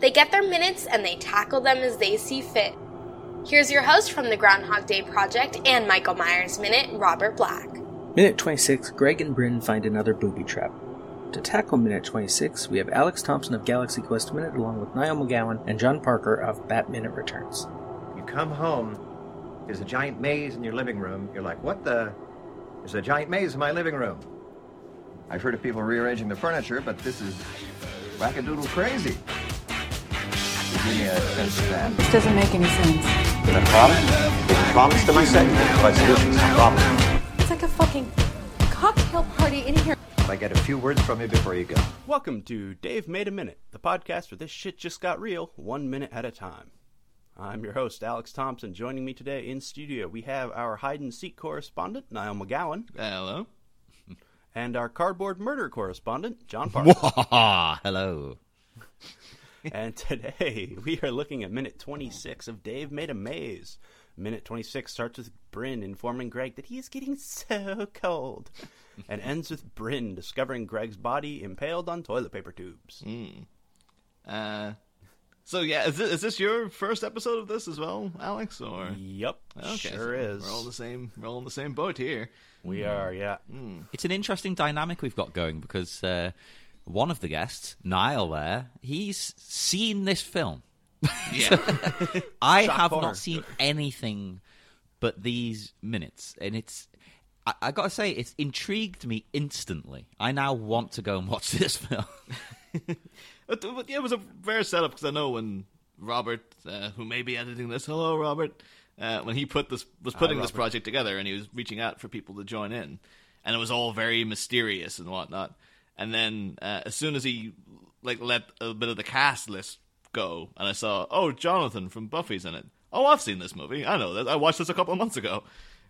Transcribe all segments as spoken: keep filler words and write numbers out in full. They get their minutes and they tackle them as they see fit. Here's your host from the Groundhog Day Project and Michael Myers Minute, Robert Black. Minute twenty-six, Greg and Bryn find another booby trap. To tackle Minute twenty-six, we have Alex Thompson of Galaxy Quest Minute along with Niall McGowan and John Parker of Bat Minute Returns. You come home, there's a giant maze in your living room. You're like, what the? There's a giant maze in my living room. I've heard of people rearranging the furniture, but this is wackadoodle crazy. Yeah, sense of that. This doesn't make any sense. The problem? The problem's to my second. My solution's the problem. It's like a fucking cocktail party in here. I get a few words from you before you go. Welcome to Dave Made a Minute, the podcast where this shit just got real, one minute at a time. I'm your host, Alex Thompson. Joining me today in studio, we have our hide-and-seek correspondent, Niall McGowan. Hello. And our cardboard murder correspondent, John Parker. Hello. And today, we are looking at Minute twenty-six of Dave Made a Maze. Minute twenty-six starts with Bryn informing Greg that he is getting so cold, and ends with Bryn discovering Greg's body impaled on toilet paper tubes. Mm. Uh, so, yeah, is this, is this your first episode of this as well, Alex? Or Yep, okay, sure so is. We're all, the same, we're all in the same boat here. We mm. are, yeah. Mm. It's an interesting dynamic we've got going because uh, one of the guests, Niall there, he's seen this film. Yeah. I Shock have horror. Not seen anything but these minutes, and it's I, I gotta say it's intrigued me instantly. I now want to go and watch this film. It was a rare setup because I know when Robert, uh, who may be editing this, hello Robert, uh, when he put this was putting Hi, this project together, and he was reaching out for people to join in, and it was all very mysterious and whatnot. And then uh, as soon as he like let a bit of the cast list go, and I saw, oh, Jonathan from Buffy's in it. Oh, I've seen this movie. I know that. I watched this a couple of months ago.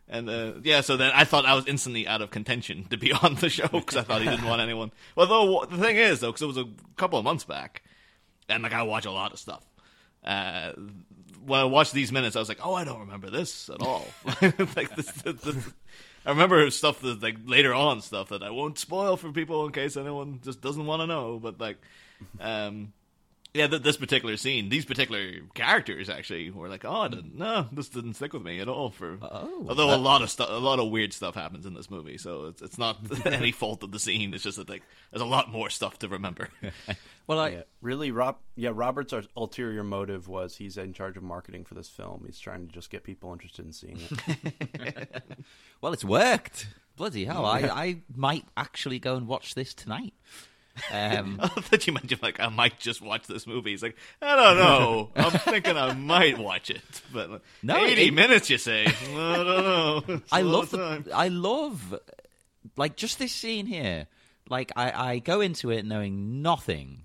And uh, yeah, so then I thought I was instantly out of contention to be on the show because I thought he didn't want anyone. Although the thing is, though, because it was a couple of months back, and like I watch a lot of stuff. Uh, when I watched these minutes, I was like, oh, I don't remember this at all. like this, this, this, I remember stuff that like later on stuff that I won't spoil for people in case anyone just doesn't want to know. But like, um. Yeah, th- this particular scene, these particular characters actually were like, oh, I didn't, no, this didn't stick with me at all. For oh, although that... a lot of stuff, a lot of weird stuff happens in this movie, so it's it's not any fault of the scene. It's just that like there's a lot more stuff to remember. well, I yeah, really, Rob, yeah, Robert's ulterior motive was he's in charge of marketing for this film. He's trying to just get people interested in seeing it. Well, it's worked. Bloody hell! I, I might actually go and watch this tonight. Um, I thought you mentioned like I might just watch this movie. It's like I don't know. I'm thinking I might watch it, but no, eighty it, minutes, you say? I don't know. I love the, I love like just this scene here. Like I, I go into it knowing nothing,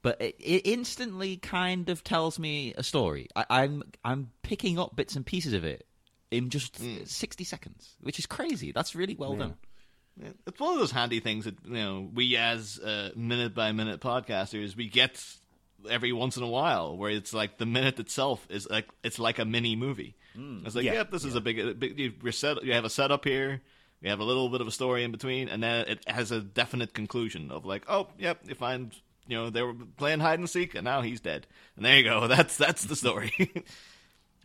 but it, it instantly kind of tells me a story. I, I'm I'm picking up bits and pieces of it in just mm. sixty seconds, which is crazy. That's really well yeah. done. It's one of those handy things that, you know, we as uh, minute-by-minute podcasters, we get every once in a while where it's like the minute itself is like it's like a mini-movie. Mm, it's like, yeah, yep, this yeah. is a big... A big you, set, you have a setup here, you have a little bit of a story in between, and then it has a definite conclusion of like, oh, yep, you find, you know, they were playing hide-and-seek, and now he's dead. And there you go, that's that's the story.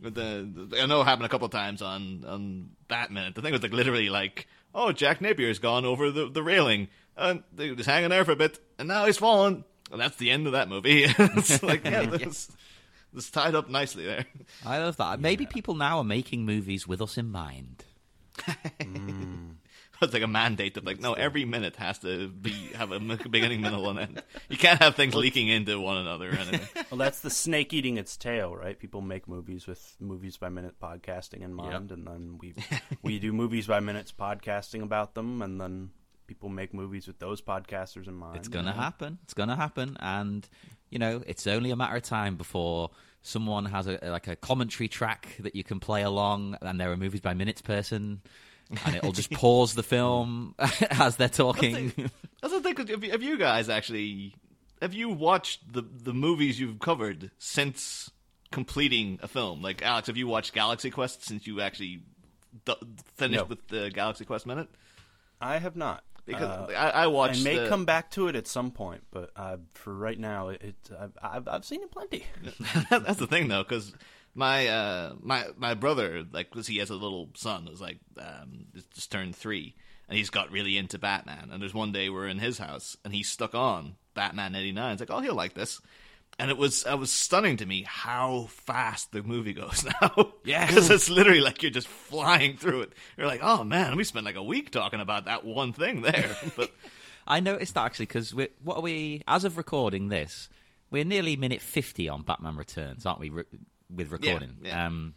But the, the, I know it happened a couple of times on, on Bat Minute. The thing was like literally like... Oh, Jack Napier's gone over the, the railing. Uh, he was hanging there for a bit, and now he's fallen. And that's the end of that movie. It's like, yeah, this yes. tied up nicely there. I love that. Maybe yeah. people now are making movies with us in mind. mm. It's like a mandate of like, no, every minute has to be have a beginning, middle, and end. You can't have things leaking into one another. Anyway. Well, that's the snake eating its tail, right? People make movies with movies by minute podcasting in mind, yep. and then we we do movies by minutes podcasting about them, and then people make movies with those podcasters in mind. It's gonna you know? happen. It's gonna happen, and you know, it's only a matter of time before someone has a like a commentary track that you can play along, and there are movies by minutes person, and it'll just pause the film as they're talking. That's the thing, because have you guys actually have you watched the the movies you've covered since completing a film? Like Alex, have you watched Galaxy Quest since you actually d- finished no. with the Galaxy Quest Minute? I have not. Because uh, I, I watched. I may the... come back to it at some point, but uh, for right now, it, it I've, I've I've seen it plenty. That's the thing, though, because my uh, my my brother, like, because he has a little son, who's like um, just turned three, and he's got really into Batman. And there's one day we're in his house, and he's stuck on Batman eighty-nine. It's like, oh, he'll like this. And it was it was stunning to me how fast the movie goes now. Yeah, because it's literally like you're just flying through it. You're like, oh man, we spent like a week talking about that one thing there. But I noticed that actually because we what are we as of recording this, we're nearly minute fifty on Batman Returns, aren't we? Re- with recording, yeah, yeah. Um,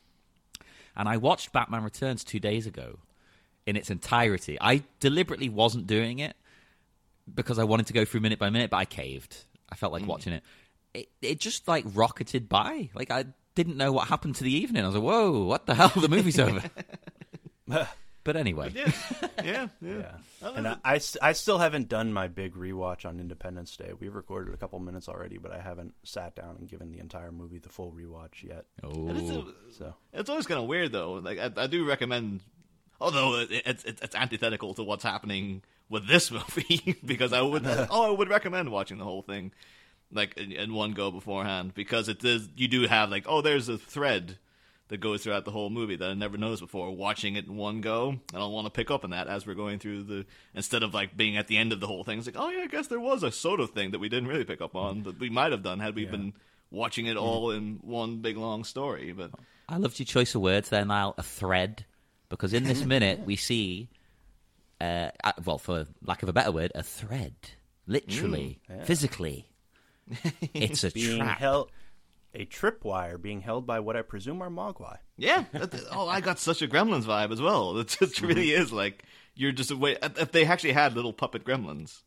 and I watched Batman Returns two days ago in its entirety. I deliberately wasn't doing it because I wanted to go through minute by minute, but I caved. I felt like mm. watching it. It, it just, like, rocketed by. Like, I didn't know what happened to the evening. I was like, whoa, what the hell? The movie's over. But anyway. Yeah, yeah. yeah. yeah. I and I, I, I still haven't done my big rewatch on Independence Day. We've recorded a couple minutes already, but I haven't sat down and given the entire movie the full rewatch yet. Oh. It's, a, so. It's always kind of weird, though. Like, I, I do recommend, although it, it, it, it's antithetical to what's happening with this movie, because I would, oh, I would recommend watching the whole thing. Like in, in one go beforehand, because it does. You do have like, oh, there's a thread that goes throughout the whole movie that I never noticed before. Watching it in one go, I don't want to pick up on that as we're going through the. Instead of like being at the end of the whole thing, it's like, oh yeah, I guess there was a sort of thing that we didn't really pick up on that we might have done had we yeah. been watching it all yeah. in one big long story. But I loved your choice of words there, Niall. A thread, because in this minute we see, uh, well, for lack of a better word, a thread, literally, mm, yeah. physically. It's a being trap. Held, a tripwire being held by what I presume are Mogwai. Yeah. Oh, I got such a Gremlins vibe as well. It just really is like you're just away. If they actually had little puppet Gremlins,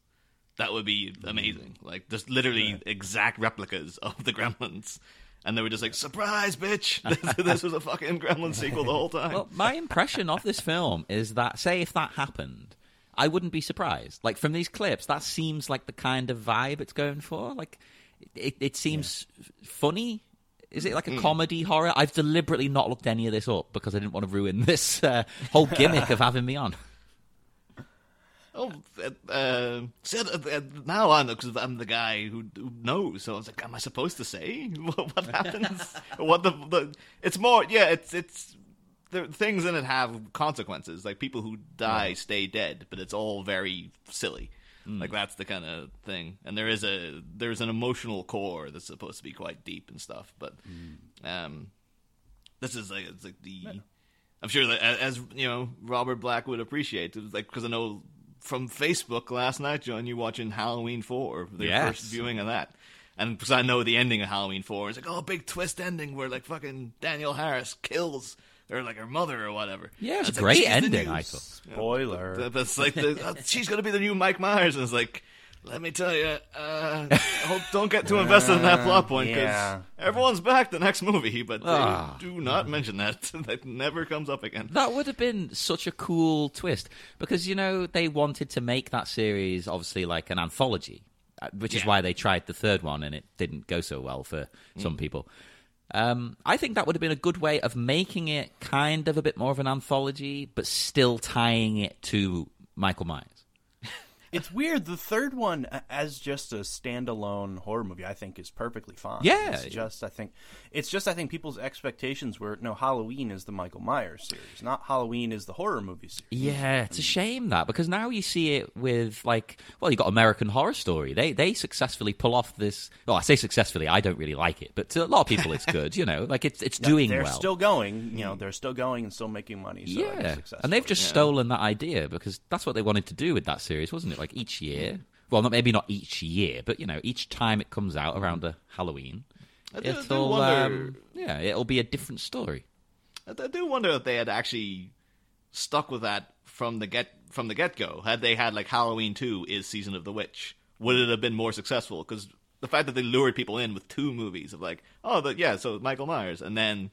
that would be amazing. Like just literally right. exact replicas of the Gremlins. And they were just like, surprise, bitch. This, this was a fucking Gremlin sequel the whole time. Well, my impression of this film is that, say, if that happened, I wouldn't be surprised. Like, from these clips, that seems like the kind of vibe it's going for. Like, it, it seems yeah. funny. Is it like a mm. comedy horror? I've deliberately not looked any of this up because I didn't want to ruin this uh, whole gimmick of having me on. Oh, uh, so, uh, now I know because I'm the guy who, who knows. So I was like, am I supposed to say what, what happens? What the, the? It's more, yeah, it's it's... The things in it have consequences. Like, people who die right. stay dead, but it's all very silly. Mm. Like, that's the kind of thing. And there is a there's an emotional core that's supposed to be quite deep and stuff. But mm. um, this is like, it's like the right. I'm sure that as you know, Robert Black would appreciate. It was like because I know from Facebook last night, John, you watching Halloween four, the yes. first viewing of that. And because I know the ending of Halloween four, it's like oh, big twist ending where like fucking Daniel Harris kills. Or like her mother or whatever. Yeah, it's a great like, ending, Michael. Spoiler. You know, that's like the, oh, she's going to be the new Mike Myers. And it's like, let me tell you, uh, hope don't get too invested uh, in that plot point because yeah. everyone's back the next movie, but oh. they do not mention that. That never comes up again. That would have been such a cool twist because, you know, they wanted to make that series obviously like an anthology, which yeah. is why they tried the third one and it didn't go so well for mm. some people. Um, I think that would have been a good way of making it kind of a bit more of an anthology, but still tying it to Michael Myers. It's weird. The third one, as just a standalone horror movie, I think is perfectly fine. Yeah, it's just I think it's just I think people's expectations were no Halloween is the Michael Myers series, not Halloween is the horror movie series. Yeah, it's a shame that because now you see it with like well, you got American Horror Story. They they successfully pull off this. Well, I say successfully. I don't really like it, but to a lot of people, it's good. You know, like it's it's no, doing they're well. They're still going. You know, they're still going and still making money. So yeah, and they've just yeah. stolen that idea because that's what they wanted to do with that series, wasn't it? Like each year, well, not maybe not each year, but you know, each time it comes out around a Halloween, I do, it'll I do wonder, um, yeah, it'll be a different story. I do wonder if they had actually stuck with that from the get from the get go. Had they had like Halloween two is Season of the Witch, would it have been more successful? Because the fact that they lured people in with two movies of like, oh, the, yeah, so Michael Myers, and then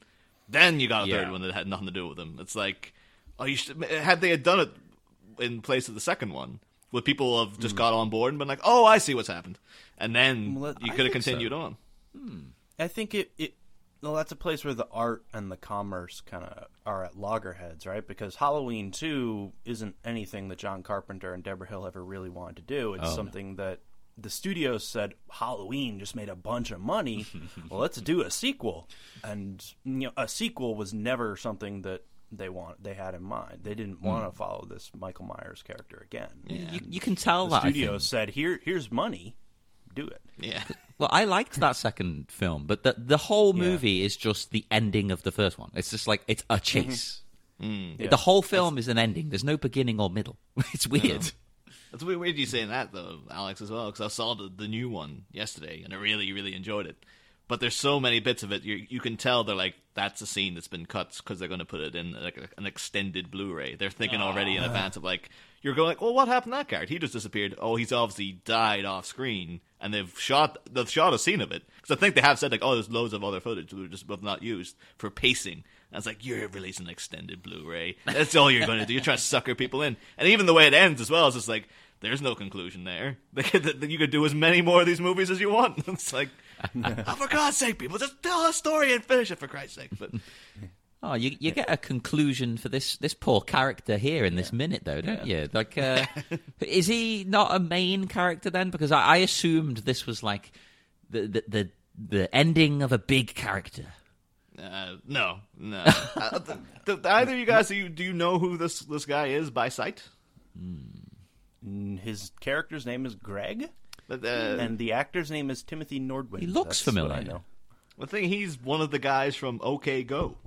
then you got a yeah. third one that had nothing to do with him. It's like, oh, you should, had they had done it in place of the second one, would people have just mm. got on board and been like, oh, I see what's happened, and then well, you could have continued so. on. Hmm. I think it, it. Well, that's a place where the art and the commerce kind of are at loggerheads, right? Because Halloween two isn't anything that John Carpenter and Deborah Hill ever really wanted to do. It's oh, something no. that the studio said, Halloween just made a bunch of money. Well, let's do a sequel. And you know, a sequel was never something that they want. They had in mind. They didn't want mm. to follow this Michael Myers character again. Yeah. You, you can tell the that. The studio said, "Here, here's money. Do it." Yeah. Well, I liked that second film, but the the whole movie yeah. is just the ending of the first one. It's just like, it's a chase. Mm-hmm. Mm. Yeah. The whole film That's... is an ending. There's no beginning or middle. It's weird. No. That's weird you saying that, though, Alex, as well, because I saw the, the new one yesterday, and I really, really enjoyed it. But there's so many bits of it, you, you can tell they're like, that's a scene that's been cut because they're going to put it in like a, an extended Blu-ray. They're thinking oh, already in uh. advance of like, you're going like, well, what happened to that character? He just disappeared. Oh, he's obviously died off screen, and they've shot they've shot a scene of it. Because I think they have said like, oh, there's loads of other footage that we've just both not used for pacing. And it's like, you're releasing an extended Blu-ray. That's all you're going to do. You're trying to sucker people in. And even the way it ends as well is just like, there's no conclusion there. You could do as many more of these movies as you want. It's like, oh, for God's sake, people, just tell a story and finish it, for Christ's sake. But oh, you you yeah. get a conclusion for this this poor character here in this yeah. minute, though, don't yeah. you? Like, uh, is he not a main character then? Because I, I assumed this was like the the the, the ending of a big character. Uh, no, no. uh, the, the, either you guys, do you, do you know who this this guy is by sight? Hmm. His character's name is Greg, but, uh, and the actor's name is Timothy Nordwind. He looks That's familiar. I know. The thing, he's one of the guys from OK Go.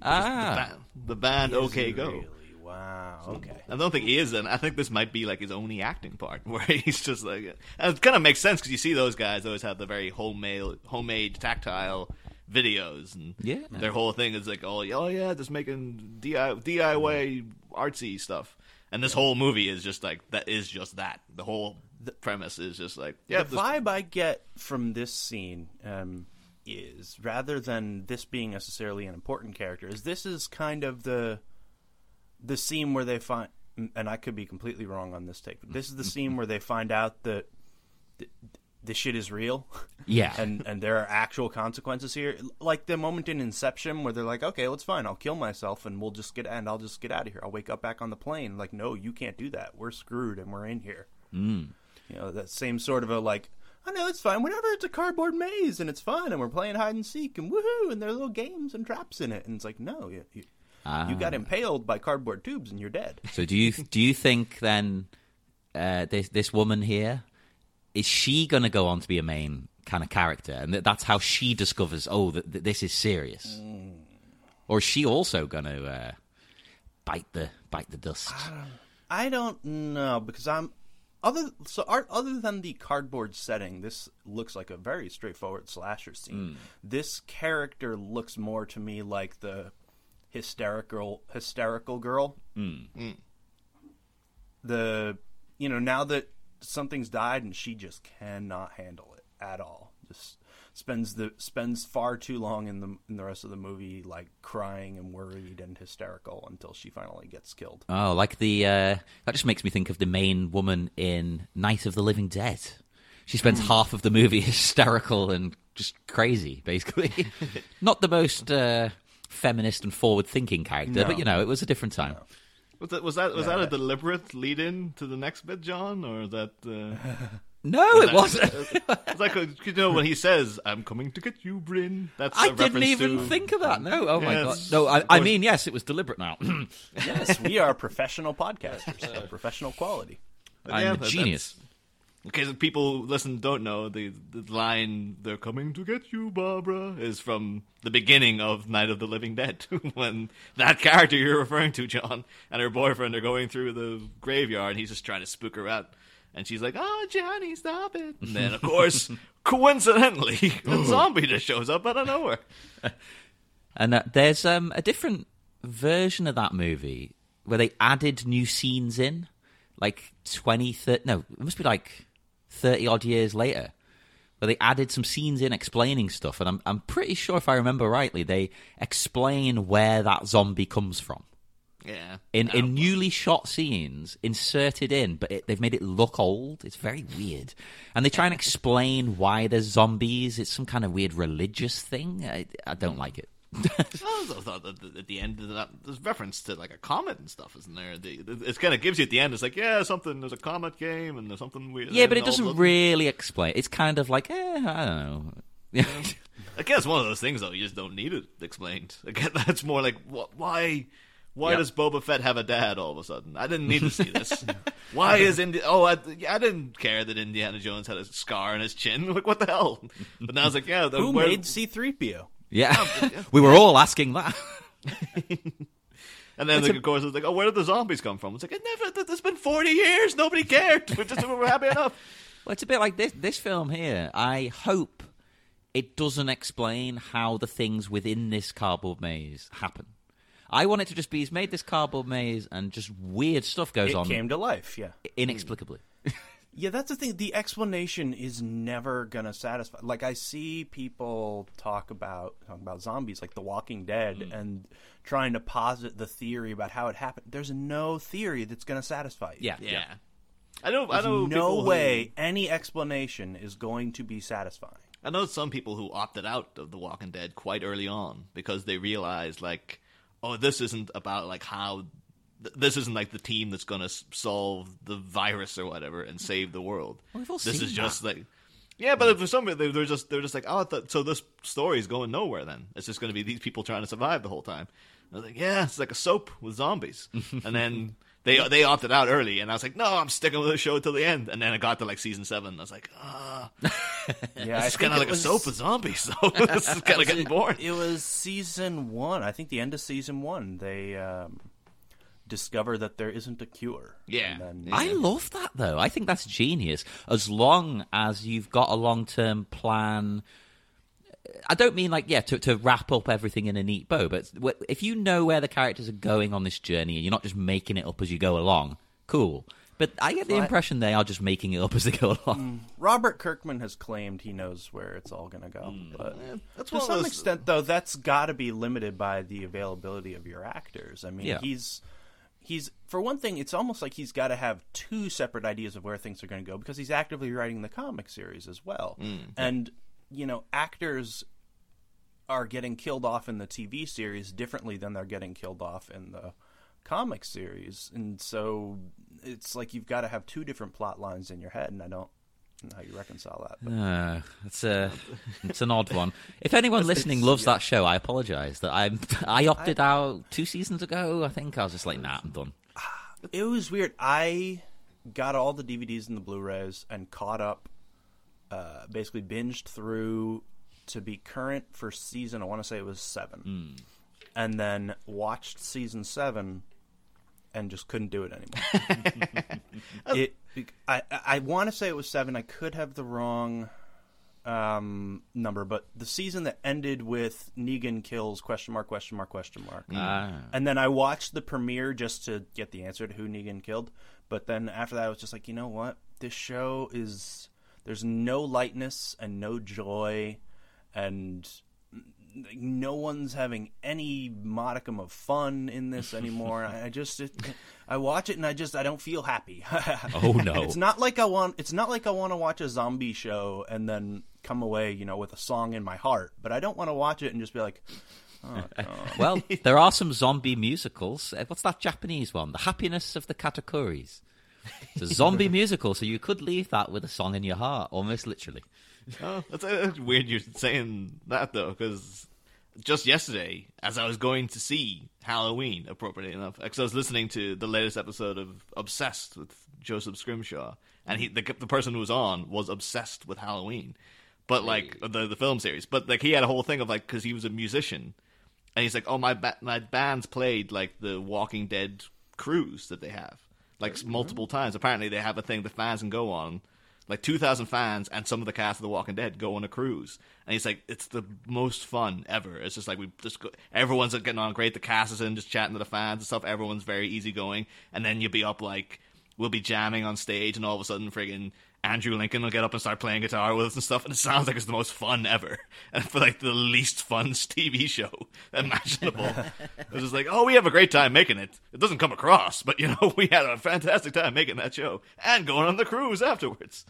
Ah, the, ba- the band OK Go. Really? Wow. Okay. I don't think he is, and I think this might be like his only acting part, where he's just like. And it kind of makes sense because you see those guys always have the very homemade, homemade tactile videos, and yeah. their whole thing is like, oh, oh yeah, just making D I Y artsy stuff. And this whole movie is just like that is just that. The whole the, premise is just like yeah. The this... vibe I get from this scene um, is rather than this being necessarily an important character, is this is kind of the the scene where they find, and I could be completely wrong on this take, but this is the scene where they find out that th- this shit is real. Yeah, and and there are actual consequences here, like the moment in Inception where they're like, okay, well, it's fine, I'll kill myself and we'll just get and I'll just get out of here. I'll wake up back on the plane. Like, no, you can't do that. We're screwed and we're in here. Mm. You know, that same sort of a like, oh no, it's fine. Whenever it's a cardboard maze and it's fun and we're playing hide and seek and woohoo and there are little games and traps in it, and it's like, no, you you, ah. you got impaled by cardboard tubes and you're dead. So do you do you think then uh, this this woman here? Is she going to go on to be a main kind of character? And that's how she discovers, oh, th- th- this is serious. Mm. Or is she also going to uh, bite the bite the dust? I don't, I don't know, because I'm other so art, other than the cardboard setting, this looks like a very straightforward slasher scene. Mm. This character looks more to me like the hysterical hysterical girl. Mm. Mm. The you know now that. Something's died and she just cannot handle it at all. Just spends the spends far too long in the in the rest of the movie like crying and worried and hysterical until she finally gets killed. Oh, like the uh, that just makes me think of the main woman in Night of the Living Dead. She spends mm. half of the movie hysterical and just crazy, basically. Not the most uh, feminist and forward-thinking character, no. but you know, it was a different time. No. Was that was that was yeah. that a deliberate lead-in to the next bit, John, or is that? Uh, no, was it that, wasn't. It's like you know when he says, "I'm coming to get you, Bryn." That's I a didn't even to... think of that. No, oh yes. my god, no. I, I mean, yes, it was deliberate. Now, yes, we are professional podcasters, of professional quality. I'm yeah, a genius. In case people listen don't know, the, the line "They're coming to get you, Barbara" is from the beginning of Night of the Living Dead, when that character you're referring to, John, and her boyfriend are going through the graveyard, and he's just trying to spook her out. And she's like, "Oh, Johnny, stop it!" And then, of course, coincidentally, a zombie just shows up out of nowhere. And uh, there's um, a different version of that movie where they added new scenes in, like twenty, thirty, no, it must be like... thirty odd years later, where they added some scenes in explaining stuff, and I'm I'm pretty sure, if I remember rightly, they explain where that zombie comes from. Yeah. In in newly shot scenes, inserted in, but it, they've made it look old. It's very weird. And they try and explain why there's zombies. It's some kind of weird religious thing. I, I don't like it. I also thought that at the end of that, there's reference to like a comet and stuff, isn't there? It kind of gives you at the end, it's like, yeah, something, there's a comet game and there's something weird. Yeah, but it doesn't really explain. It's kind of like, eh, I don't know. Yeah. I guess one of those things, though, you just don't need it explained. Again, that's more like, what, why... Why yep. does Boba Fett have a dad all of a sudden? I didn't need to see this. Why is Indi- Oh, I, I didn't care that Indiana Jones had a scar on his chin. Like, what the hell? But now I was like, yeah. The, Who where... made C three P O? Yeah. Oh, yeah. We were all asking that. And then, like, a... of course, it's like, oh, where did the zombies come from? It's like, it never, it's been forty years. Nobody cared. We're just we're happy enough. Well, it's a bit like this, this film here. I hope it doesn't explain how the things within this cardboard maze happen. I want it to just be, he's made this cardboard maze and just weird stuff goes it on. It came to life, yeah. Inexplicably. Yeah, that's the thing. The explanation is never going to satisfy. Like, I see people talk about talk about zombies, like The Walking Dead, mm. and trying to posit the theory about how it happened. There's no theory that's going to satisfy you. Yeah. Yeah. yeah. I don't, There's I know no way who... any explanation is going to be satisfying. I know some people who opted out of The Walking Dead quite early on because they realized, like, oh, this isn't about, like, how... Th- this isn't, like, the team that's going to s- solve the virus or whatever and save the world. Well, we've all this seen is that. just, like... Yeah, but if for some reason, they're just, they're just like, oh, th- so this story's going nowhere, then. It's just going to be these people trying to survive the whole time. And I was like, yeah, it's like a soap with zombies. And then they they opted out early, and I was like, no, I'm sticking with the show till the end. And then it got to, like, season seven, and I was like, ah... Oh. Yeah, it's kind of like was... a soap with zombies, though. This is kind of getting boring. It was season one. I think the end of season one, they um, discover that there isn't a cure. Yeah. Then, yeah. I love that, though. I think that's genius. As long as you've got a long-term plan. I don't mean, like, yeah, to, to wrap up everything in a neat bow, but if you know where the characters are going on this journey and you're not just making it up as you go along, cool. But I get the impression they are just making it up as they go along. Robert Kirkman has claimed he knows where it's all going to go. But yeah, that's to some extent, though, that's got to be limited by the availability of your actors. I mean, yeah. he's he's for one thing, it's almost like he's got to have two separate ideas of where things are going to go because he's actively writing the comic series as well. Mm-hmm. And, you know, actors are getting killed off in the T V series differently than they're getting killed off in the comic series, and so it's like you've got to have two different plot lines in your head, and I don't know how you reconcile that. But. No, it's a it's an odd one. If anyone listening loves yeah. that show, I apologize that I I opted I, out two seasons ago. I think I was just like, nah, I'm done. It was weird. I got all the D V Ds and the Blu-rays and caught up, uh, basically binged through to be current for season. I want to say it was seven, mm. and then watched season seven. And just couldn't do it anymore. it, I, I want to say it was seven. I could have the wrong um, number, but the season that ended with Negan kills question mark question mark question mark. Ah. And then I watched the premiere just to get the answer to who Negan killed. But then after that, I was just like, you know what? This show is there's no lightness and no joy, and no one's having any modicum of fun in this anymore. I just, it, I watch it and I just, I don't feel happy. Oh no! It's not like I want. It's not like I want to watch a zombie show and then come away, you know, with a song in my heart. But I don't want to watch it and just be like, oh, no. Well, there are some zombie musicals. What's that Japanese one? The Happiness of the Katakuris. It's a zombie musical, so you could leave that with a song in your heart, almost literally. Oh, that's, that's weird you're saying that, though, because just yesterday, as I was going to see Halloween, appropriately enough, because I was listening to the latest episode of Obsessed with Joseph Scrimshaw, and he the, the person who was on was obsessed with Halloween, but like the the film series. But like he had a whole thing of like, because he was a musician, and he's like, oh, my ba- my band's played like the Walking Dead cruise that they have, like mm-hmm. multiple times. Apparently, they have a thing the fans can go on. Like two thousand fans and some of the cast of The Walking Dead go on a cruise. And he's like, it's the most fun ever. It's just like, we just go, everyone's getting on great. The cast is in just chatting to the fans and stuff. Everyone's very easygoing. And then you'll be up like, we'll be jamming on stage and all of a sudden friggin' Andrew Lincoln will get up and start playing guitar with us and stuff, and it sounds like it's the most fun ever. And for like the least fun T V show imaginable. It was just like, oh, we have a great time making it. It doesn't come across, but you know, we had a fantastic time making that show and going on the cruise afterwards.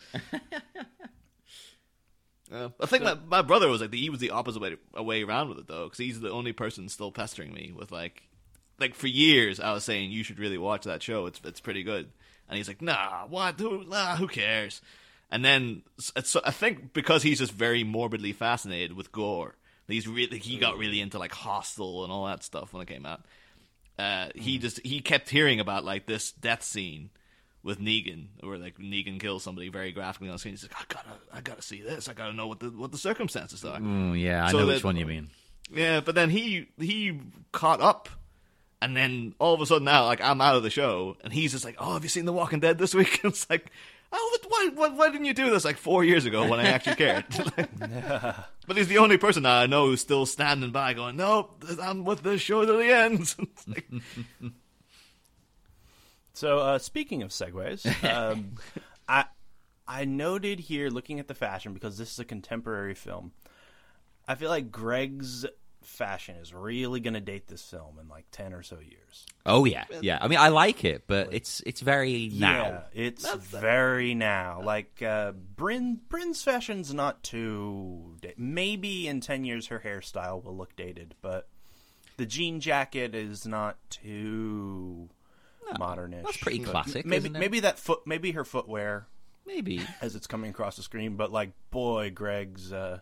uh, I think so, my, my brother was like, he was the opposite way, way around with it though, because he's the only person still pestering me with like, like for years I was saying you should really watch that show. It's it's pretty good. And he's like, nah, what? Who, nah, who cares? And then so I think because he's just very morbidly fascinated with gore, he's really he got really into like Hostel and all that stuff when it came out. Uh, he just he kept hearing about like this death scene with Negan, where like Negan kills somebody very graphically on screen. He's like, I gotta, I gotta see this. I gotta know what the what the circumstances are. Mm, yeah, so I know that, which one you mean. Yeah, but then he he caught up. And then all of a sudden now, like, I'm out of the show, and he's just like, oh, have you seen The Walking Dead this week? And it's like, oh, why, why, why didn't you do this, like, four years ago when I actually cared? But he's the only person I know who's still standing by going, no, I'm with this show to the end. Like... So, uh, speaking of segues, um, I, I noted here, looking at the fashion, because this is a contemporary film, I feel like Greg's fashion is really going to date this film in like ten or so years. Oh yeah, yeah. I mean, I like it, but like, it's it's very now. Yeah, it's That's very that. now. Like uh, Bryn Bryn's fashion's not too. Da- Maybe in ten years her hairstyle will look dated, but the jean jacket is not too no, modernish. That's pretty classic. Maybe isn't it? maybe that foot maybe her footwear. Maybe. As it's coming across the screen, but like, boy, Greg's uh,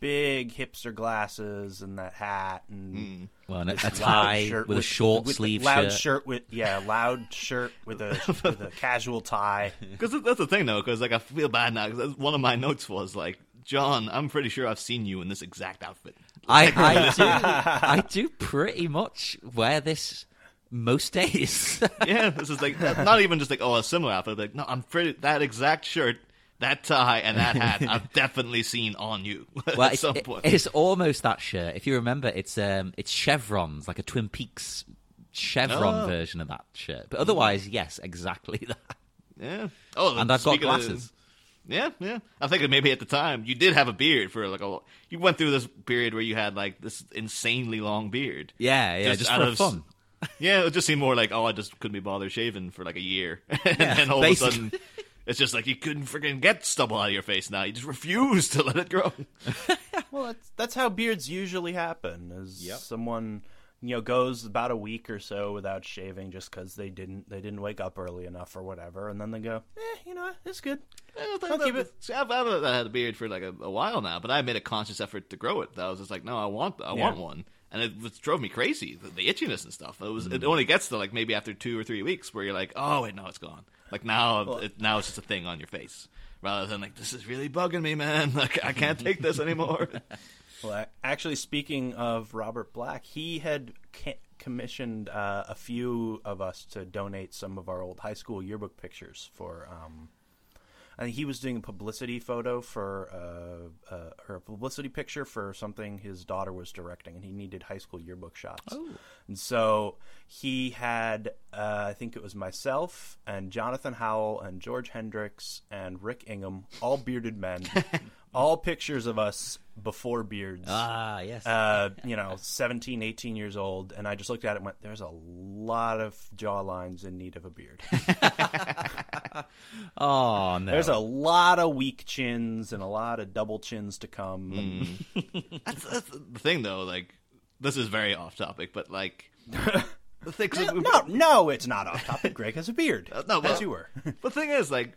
big hipster glasses and that hat and mm. well, and a tie with, with a short with sleeve loud shirt. shirt with yeah, loud shirt with a with a casual tie. Because that's the thing though, because like I feel bad now. Cause one of my notes was like, John, I'm pretty sure I've seen you in this exact outfit. I I do I do pretty much wear this. Most days. Yeah, this is like, not even just like, oh, a similar outfit. Like, no, I'm pretty, that exact shirt, that tie, and that hat, I've definitely seen on you well, at it's, some point. It's almost that shirt. If you remember, it's um, it's chevrons, like a Twin Peaks chevron oh. version of that shirt. But otherwise, yes, exactly that. Yeah. Oh, and I've got glasses. Of, yeah, yeah. I think maybe at the time, you did have a beard for like a, you went through this period where you had like this insanely long beard. Yeah, yeah, just, just for of, fun. Yeah, it just seemed more like, oh, I just couldn't be bothered shaving for like a year. And yeah, then all basically. of a sudden, it's just like you couldn't freaking get stubble out of your face now. You just refuse to let it grow. Well, that's, that's how beards usually happen, is yep. someone, you know, goes about a week or so without shaving just because they didn't, they didn't wake up early enough or whatever. And then they go, eh, you know, it's good. I I'll keep it. See, I've, I've had a beard for like a, a while now, but I made a conscious effort to grow it. I was just like, no, I want, I yeah. want one. And it drove me crazy, the, the itchiness and stuff. It was. Mm. It only gets to like maybe after two or three weeks where you're like, oh wait, no, it's gone. Like now, well, it, now it's just a thing on your face, rather than like this is really bugging me, man. Like I can't take this anymore. Well, actually, speaking of Robert Black, he had ca- commissioned uh, a few of us to donate some of our old high school yearbook pictures for. Um, I think he was doing a publicity photo for, uh, uh, or a publicity picture for something his daughter was directing, and he needed high school yearbook shots. Oh. And so he had, uh, I think it was myself and Jonathan Howell and George Hendricks and Rick Ingham, all bearded men, all pictures of us before beards. Ah, yes. Uh, you know, seventeen, eighteen years old. And I just looked at it and went, there's a lot of jawlines in need of a beard. Oh, no. There's a lot of weak chins and a lot of double chins to come. Mm. that's, that's the thing, though. Like, this is very off topic, but like. The thing, no, we, no, no, it's not off topic. Greg has a beard. Uh, no, as you were. The thing is, like.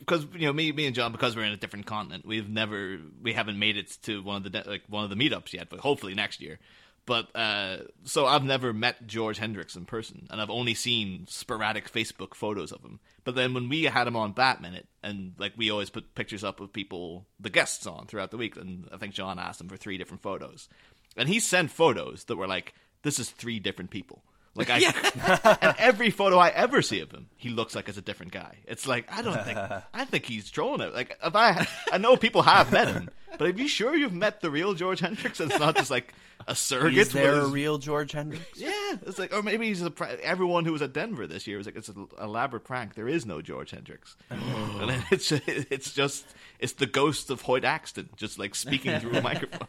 Because you know me, me and John, because we're in a different continent, we've never, we haven't made it to one of the like one of the meetups yet, but hopefully next year. But uh, so I've never met George Hendricks in person, and I've only seen sporadic Facebook photos of him. But then when we had him on Bat Minute, and like we always put pictures up of people, the guests on throughout the week, and I think John asked him for three different photos, and he sent photos that were like, "This is three different people." Like I, yeah. And every photo I ever see of him, he looks like it's a different guy. It's like I don't think I think he's trolling it. Like if I, I know people have met him, but are you sure you've met the real George Hendricks? It's not just like a surrogate. Is there was, a real George Hendricks? Yeah, it's like, or maybe he's a. Everyone who was at Denver this year was like, it's an elaborate prank. There is no George Hendricks, oh. and then it's it's just it's the ghost of Hoyt Axton just like speaking through a microphone.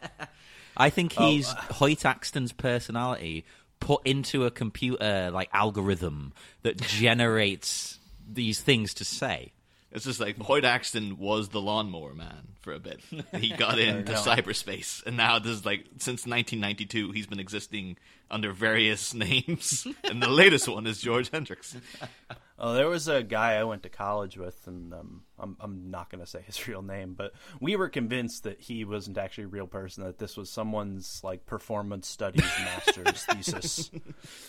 I think he's oh, uh, Hoyt Axton's personality put into a computer like algorithm that generates these things to say. It's just like Hoyt Axton was the lawnmower man for a bit. He got into cyberspace, and now there's like since nineteen ninety-two he's been existing under various names, and the latest one is George Hendricks. Oh, there was a guy I went to college with, and um, I'm I'm not going to say his real name, but we were convinced that he wasn't actually a real person, that this was someone's like performance studies master's thesis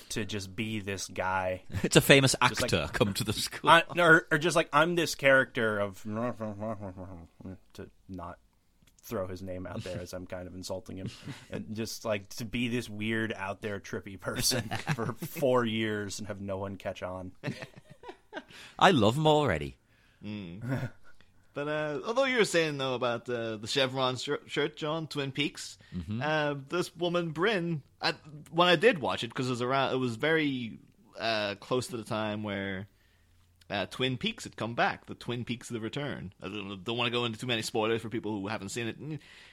to just be this guy. It's a famous actor just, like, come to the school. I, or, or just like, I'm this character of... to not throw his name out there as I'm kind of insulting him. And just like to be this weird, out there, trippy person for four years and have no one catch on. I love him already. Mm. But uh, although you were saying, though, about uh, the chevron sh- shirt, John, Twin Peaks, mm-hmm. uh, this woman, Brynn, I, when I did watch it, because it was around, it was very uh, close to the time where uh, Twin Peaks had come back, the Twin Peaks of the Return. I don't, don't want to go into too many spoilers for people who haven't seen it.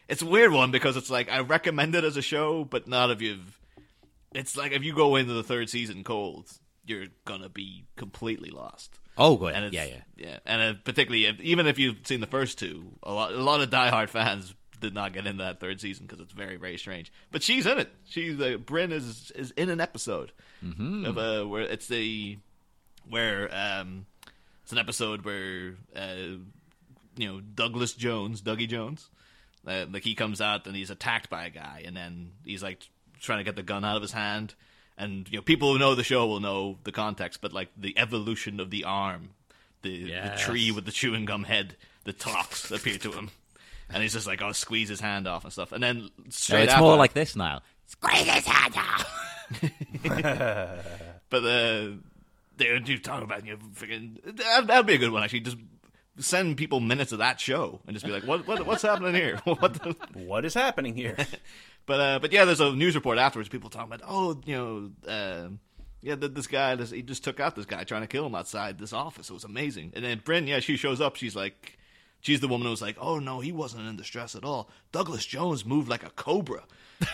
It's a weird one because it's like, I recommend it as a show, but not if you've... It's like if you go into the third season cold... you're gonna be completely lost. Oh, good. And yeah, yeah, yeah. And uh, particularly, if, even if you've seen the first two, a lot, a lot of diehard fans did not get into that third season because it's very, very strange. But she's in it. She's uh, Brynn is is in an episode mm-hmm. of uh, where it's the where um it's an episode where uh, you know Douglas Jones, Dougie Jones, uh, like he comes out and he's attacked by a guy, and then he's like trying to get the gun out of his hand. And you know, people who know the show will know the context, but like the evolution of the arm, the, yes. the tree with the chewing gum head, the talks appear to him, and he's just like, "Oh, squeeze his hand off and stuff." And then straight, no, it's after, more like this now. Squeeze his hand off. But uh, they do talk about you know, freaking. That, that'd be a good one actually. Just send people minutes of that show and just be like, "What? what what's happening here? What? The... What is happening here?" But uh, but yeah, there's a news report afterwards. People talking about, oh, you know, uh, yeah, this guy, this, he just took out this guy trying to kill him outside this office. It was amazing. And then Brynn, yeah, she shows up. She's like, she's the woman who was like, oh no, he wasn't in distress at all. Douglas Jones moved like a cobra,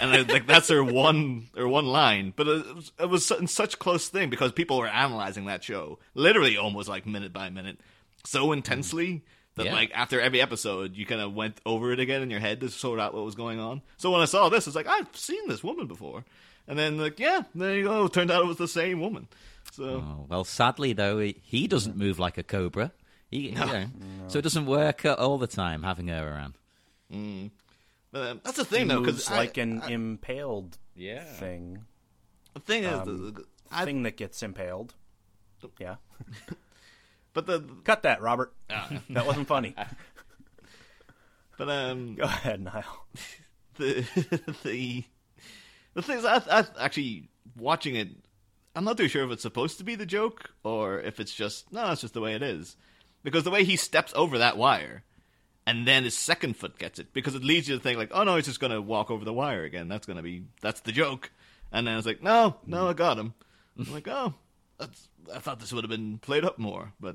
and I, like that's her one her one line. But it was, it was in such close thing because people were analyzing that show literally almost like minute by minute, so intensely. That, yeah. like, after every episode, you kind of went over it again in your head to sort out what was going on. So when I saw this, it's like, I've seen this woman before. And then, like, yeah, there you go. Turned out it was the same woman. So oh, well, sadly, though, he doesn't move like a cobra. He, no. you know, no. So it doesn't work all the time, having her around. Mm. But um, that's the thing, he though. Because like I, an I, impaled yeah. thing. The thing um, is... The, the thing I, that gets impaled. Yeah. But the cut that, Robert. Uh, that wasn't funny. But um, go ahead, Niall. The the the things I, I actually watching it, I'm not too sure if it's supposed to be the joke or if it's just no, it's just the way it is. Because the way he steps over that wire, and then his second foot gets it, because it leads you to think like, oh no, he's just gonna walk over the wire again. That's gonna be that's the joke. And then it's like, no, no, I got him. I'm like, oh. That's, I thought this would have been played up more, but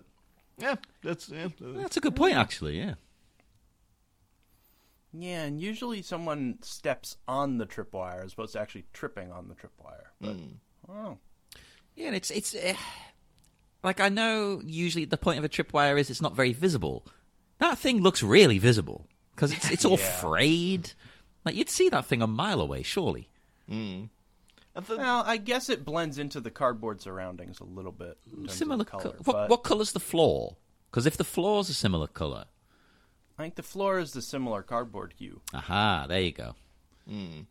yeah, that's yeah, that's a good point actually. Yeah, yeah, and usually someone steps on the tripwire as opposed to actually tripping on the tripwire. But mm. oh, yeah, and it's it's uh, like I know usually the point of a tripwire is it's not very visible. That thing looks really visible because it's it's all yeah. frayed. Like you'd see that thing a mile away, surely. Mm. Well, I guess it blends into the cardboard surroundings a little bit. Similar color. Co- what, what color's the floor? Because if the floor's a similar color, I think the floor is the similar cardboard hue. Aha, there you go. Mm.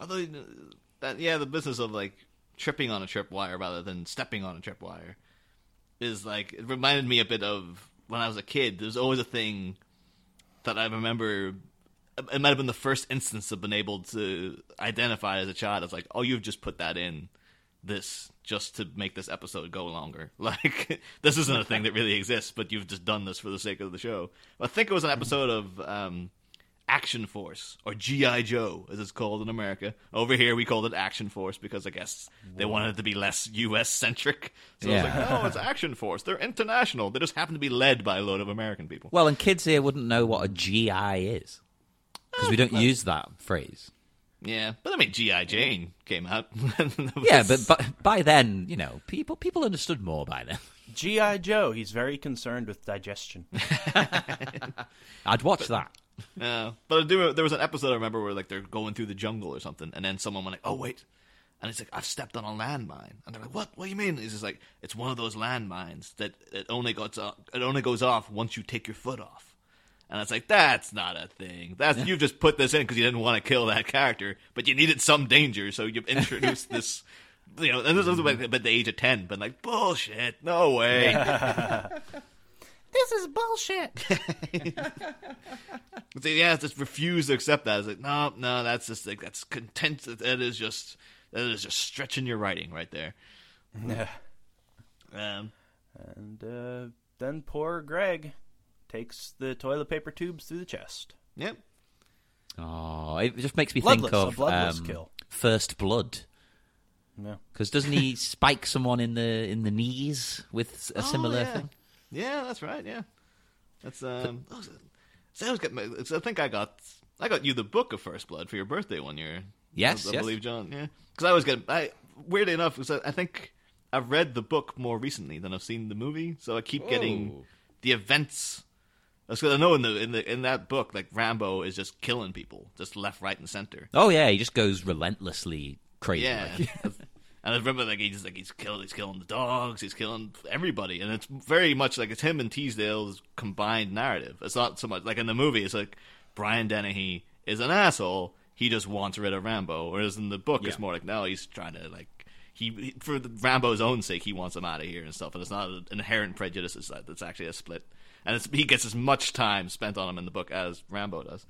Although, that, yeah, the business of like tripping on a tripwire rather than stepping on a tripwire is like it reminded me a bit of when I was a kid. There's always a thing that I remember. It might have been the first instance of being able to identify as a child. It's like, oh, you've just put that in this just to make this episode go longer. Like, this isn't a thing that really exists, but you've just done this for the sake of the show. I think it was an episode of um, Action Force, or G I Joe, as it's called in America. Over here, we called it Action Force because I guess they wanted it to be less U S-centric. So yeah. I was like, no, it's Action Force. They're international. They just happen to be led by a load of American people. Well, and kids here wouldn't know what a G I is because we don't well, use that phrase. Yeah, but I mean, G I Jane came out. Yeah, but by, by then, you know, people people understood more by then. G I Joe, he's very concerned with digestion. I'd watch but, that. Uh, but I do. There was an episode I remember where like they're going through the jungle or something, and then someone went like, "Oh wait," and it's like, "I've stepped on a landmine," and they're like, "What? What do you mean?" It's just like it's one of those landmines that it only goes off, it only goes off once you take your foot off. And it's like, that's not a thing. That's yeah. You've just put this in because you didn't want to kill that character, but you needed some danger, so you've introduced this. You know, and this is about the age of ten, but like, bullshit, no way. Yeah. This is bullshit. So, yeah, just refuse to accept that. It's like, no, no, that's just like that's content. That is just that is just stretching your writing right there. Yeah. Um, and uh, then poor Greg takes the toilet paper tubes through the chest. Yep. Oh, it just makes me bloodless, think of a bloodless um, kill. First Blood. Yeah. Because doesn't he spike someone in the in the knees with a oh, similar yeah. thing? Yeah, that's right. Yeah, that's um. But, so I was getting, so I think I got I got you the book of First Blood for your birthday one year. Yes, I, I yes. believe John. Yeah, because I was getting. I weirdly enough, because I, I think I've read the book more recently than I've seen the movie, so I keep Ooh. getting the events. Because I know in the in the in that book, like Rambo is just killing people, just left, right, and center. Oh yeah, he just goes relentlessly crazy. Yeah, like. and I remember like he just like he's killing, he's killing the dogs, he's killing everybody, and it's very much like it's him and Teasdale's combined narrative. It's not so much like in the movie. It's like Brian Dennehy is an asshole. He just wants rid of Rambo. Whereas in the book, yeah. it's more like no, he's trying to like. He, for Rambo's own sake, he wants him out of here and stuff. And it's not an inherent prejudice. It's, it's actually a split. And it's, he gets as much time spent on him in the book as Rambo does.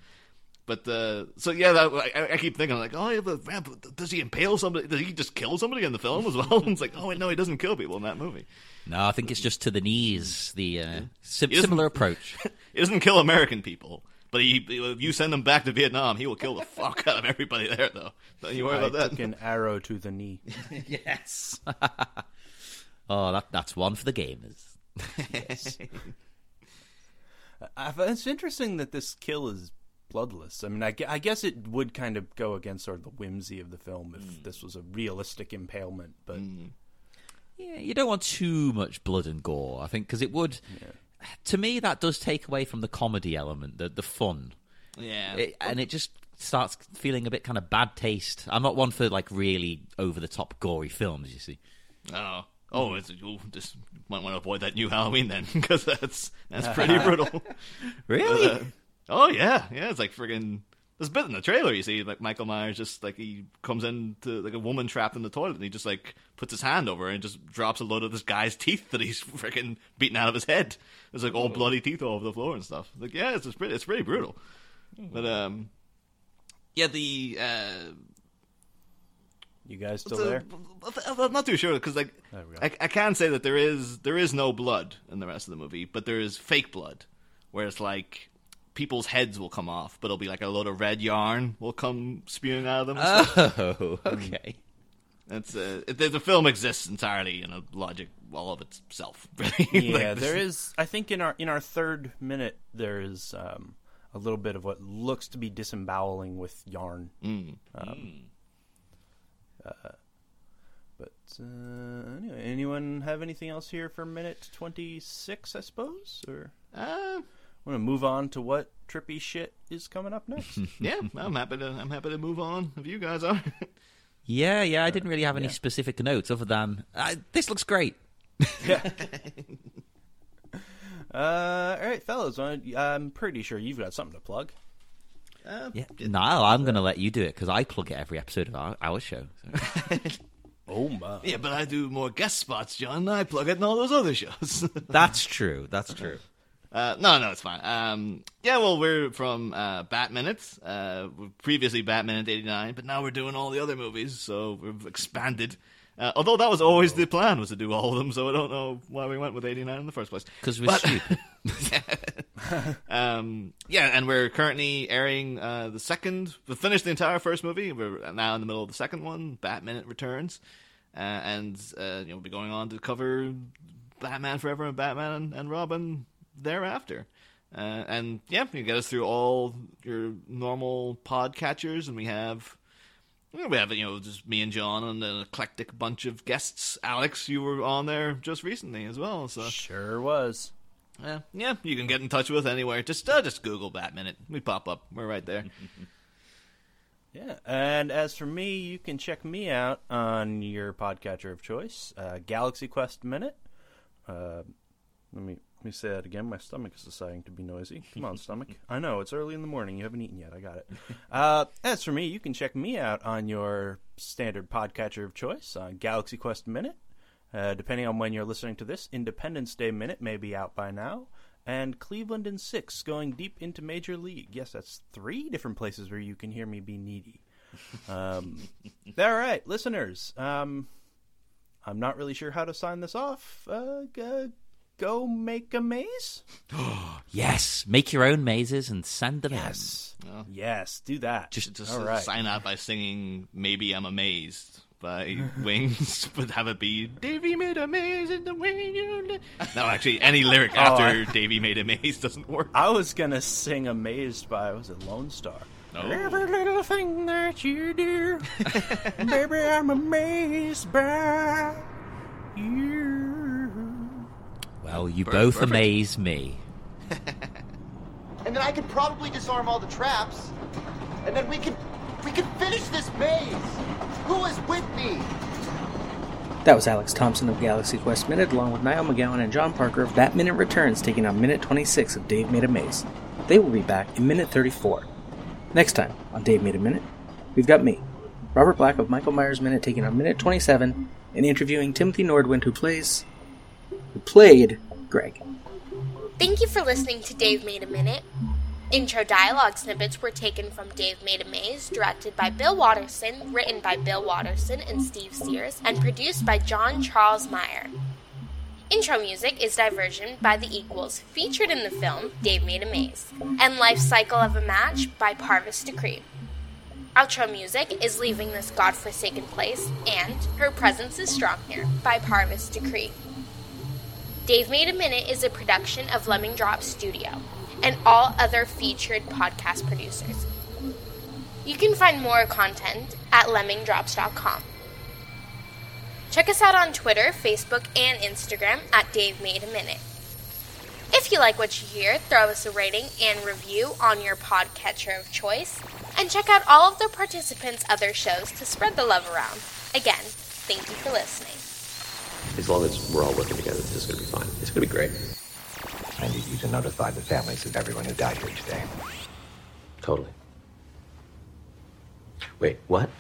But, uh, so yeah, that, I, I keep thinking, like, oh, yeah, but Rambo, does he impale somebody? Does he just kill somebody in the film as well? And it's like, oh, wait, no, he doesn't kill people in that movie. No, I think it's just to the knees, the uh, sim- similar approach. He doesn't kill American people. But he, if you send him back to Vietnam, he will kill the fuck out of everybody there, though. Don't you worry I about that. Took an arrow to the knee. Yes. Oh, that, that's one for the gamers. Yes. I, it's interesting that this kill is bloodless. I mean, I, I guess it would kind of go against sort of the whimsy of the film if mm. this was a realistic impalement. But mm. yeah, you don't want too much blood and gore, I think, because it would... Yeah. To me, that does take away from the comedy element, the the fun. Yeah. It, and it just starts feeling a bit kind of bad taste. I'm not one for, like, really over-the-top gory films, you see. Oh. Oh, it's, you just might want to avoid that new Halloween, then, because that's that's pretty brutal. Really? But, uh, oh, yeah. Yeah, it's like friggin'... There's a bit in the trailer, you see, like, Michael Myers just, like, he comes in to, like, a woman trapped in the toilet, and he just, like, puts his hand over her and just drops a load of this guy's teeth that he's freaking beating out of his head. There's, like, all bloody teeth all over the floor and stuff. Like, yeah, it's, it's pretty it's pretty brutal. But, um... yeah, the, uh... You guys still the, there? I'm not too sure, because, like, I, I can say that there is there is no blood in the rest of the movie, but there is fake blood, where it's, like... people's heads will come off, but it'll be like a load of red yarn will come spewing out of them. And stuff. Oh, okay. That's uh, the, the film exists entirely in a logic all of itself. Really. Yeah, like there is. I think in our in our third minute, there is um, a little bit of what looks to be disemboweling with yarn. Mm. Um, mm. Uh, but uh, anyway, anyone have anything else here for minute twenty-six? I suppose or. Uh, I'm gonna move on to what trippy shit is coming up next. Yeah, I'm happy to. I'm happy to move on. If you guys are. Yeah, yeah. I didn't really have any yeah. specific notes other than I, this looks great. Yeah. uh, all right, fellas. I'm pretty sure you've got something to plug. Uh, yeah, Niall, I'm gonna let you do it because I plug it every episode of our, our show. So. Oh my! Yeah, but I do more guest spots, John. I plug it in all those other shows. That's true. That's true. Uh, no, no, it's fine. Um, yeah, well, we're from uh, Bat Minute, uh, previously Bat Minute eighty-nine, but now we're doing all the other movies, so we've expanded. Uh, although that was always the plan, was to do all of them, so I don't know why we went with eighty-nine in the first place. Because we're but, stupid. um, yeah, and we're currently airing uh, the second. We finished the entire first movie. We're now in the middle of the second one, Bat Minute Returns, uh, and uh, you know, we'll be going on to cover Batman Forever and Batman and Robin thereafter. Uh, and yeah, you get us through all your normal pod catchers, and we have. We have, you know, just me and John and an eclectic bunch of guests. Alex, you were on there just recently as well, so sure was. Yeah, yeah. You can get in touch with anywhere. Just, uh, just Google Bat Minute. We pop up. We're right there. Yeah, and as for me, you can check me out on your podcatcher of choice, uh, Galaxy Quest Minute. Uh, let me let me say that again. My stomach is deciding to be noisy. Come on, stomach. I know it's early in the morning. You haven't eaten yet. I got it. Uh, as for me, you can check me out on your standard podcatcher of choice on Galaxy Quest Minute. Uh, depending on when you're listening to this, Independence Day Minute may be out by now. And Cleveland in six, going deep into Major League. Yes, that's three different places where you can hear me be needy. Um, all right, listeners. Um, I'm not really sure how to sign this off. Uh, go, go make a maze? Yes, make your own mazes and send them yes. in. Oh. Yes, do that. Just, just all right. Sign out by singing Maybe I'm Amazed. By Wings, but have it be Davey made a maze in the way you li-. No, actually, any lyric after oh, I... Davey made a maze doesn't work. I was gonna sing Amazed by, was it Lone Star? No. Every little thing that you do, baby, I'm amazed by you. Well, you perfect, both perfect. Amaze me. And then I could probably disarm all the traps, and then we could we could finish this maze. Who is with me? That was Alex Thompson of Galaxy Quest Minute, along with Niall McGowan and John Parker of Bat Minute Returns, taking on Minute twenty-six of Dave Made a Maze. They will be back in Minute thirty-four. Next time on Dave Made a Minute, we've got me, Robert Black of Michael Myers Minute, taking on Minute twenty-seven, and interviewing Timothy Nordwind, who plays... who played Greg. Thank you for listening to Dave Made a Minute. Intro dialogue snippets were taken from Dave Made a Maze, directed by Bill Watterson, written by Bill Watterson and Steve Sears, and produced by John Charles Meyer. Intro music is Diversion by The Equals, featured in the film Dave Made a Maze, and Life Cycle of a Match by Parvis Decree. Outro music is Leaving This Godforsaken Place and Her Presence is Strong Here by Parvis Decree. Dave Made a Minute is a production of Lemming Drop Studio and all other featured podcast producers. You can find more content at lemming drops dot com. Check us out on Twitter, Facebook, and Instagram at Dave Made a Minute. If you like what you hear, throw us a rating and review on your podcatcher of choice, and check out all of the participants' other shows to spread the love around. Again, thank you for listening. As long as we're all working together, this is going to be fine. It's going to be great. I need you to notify the families of everyone who died here today. Totally. Wait, what?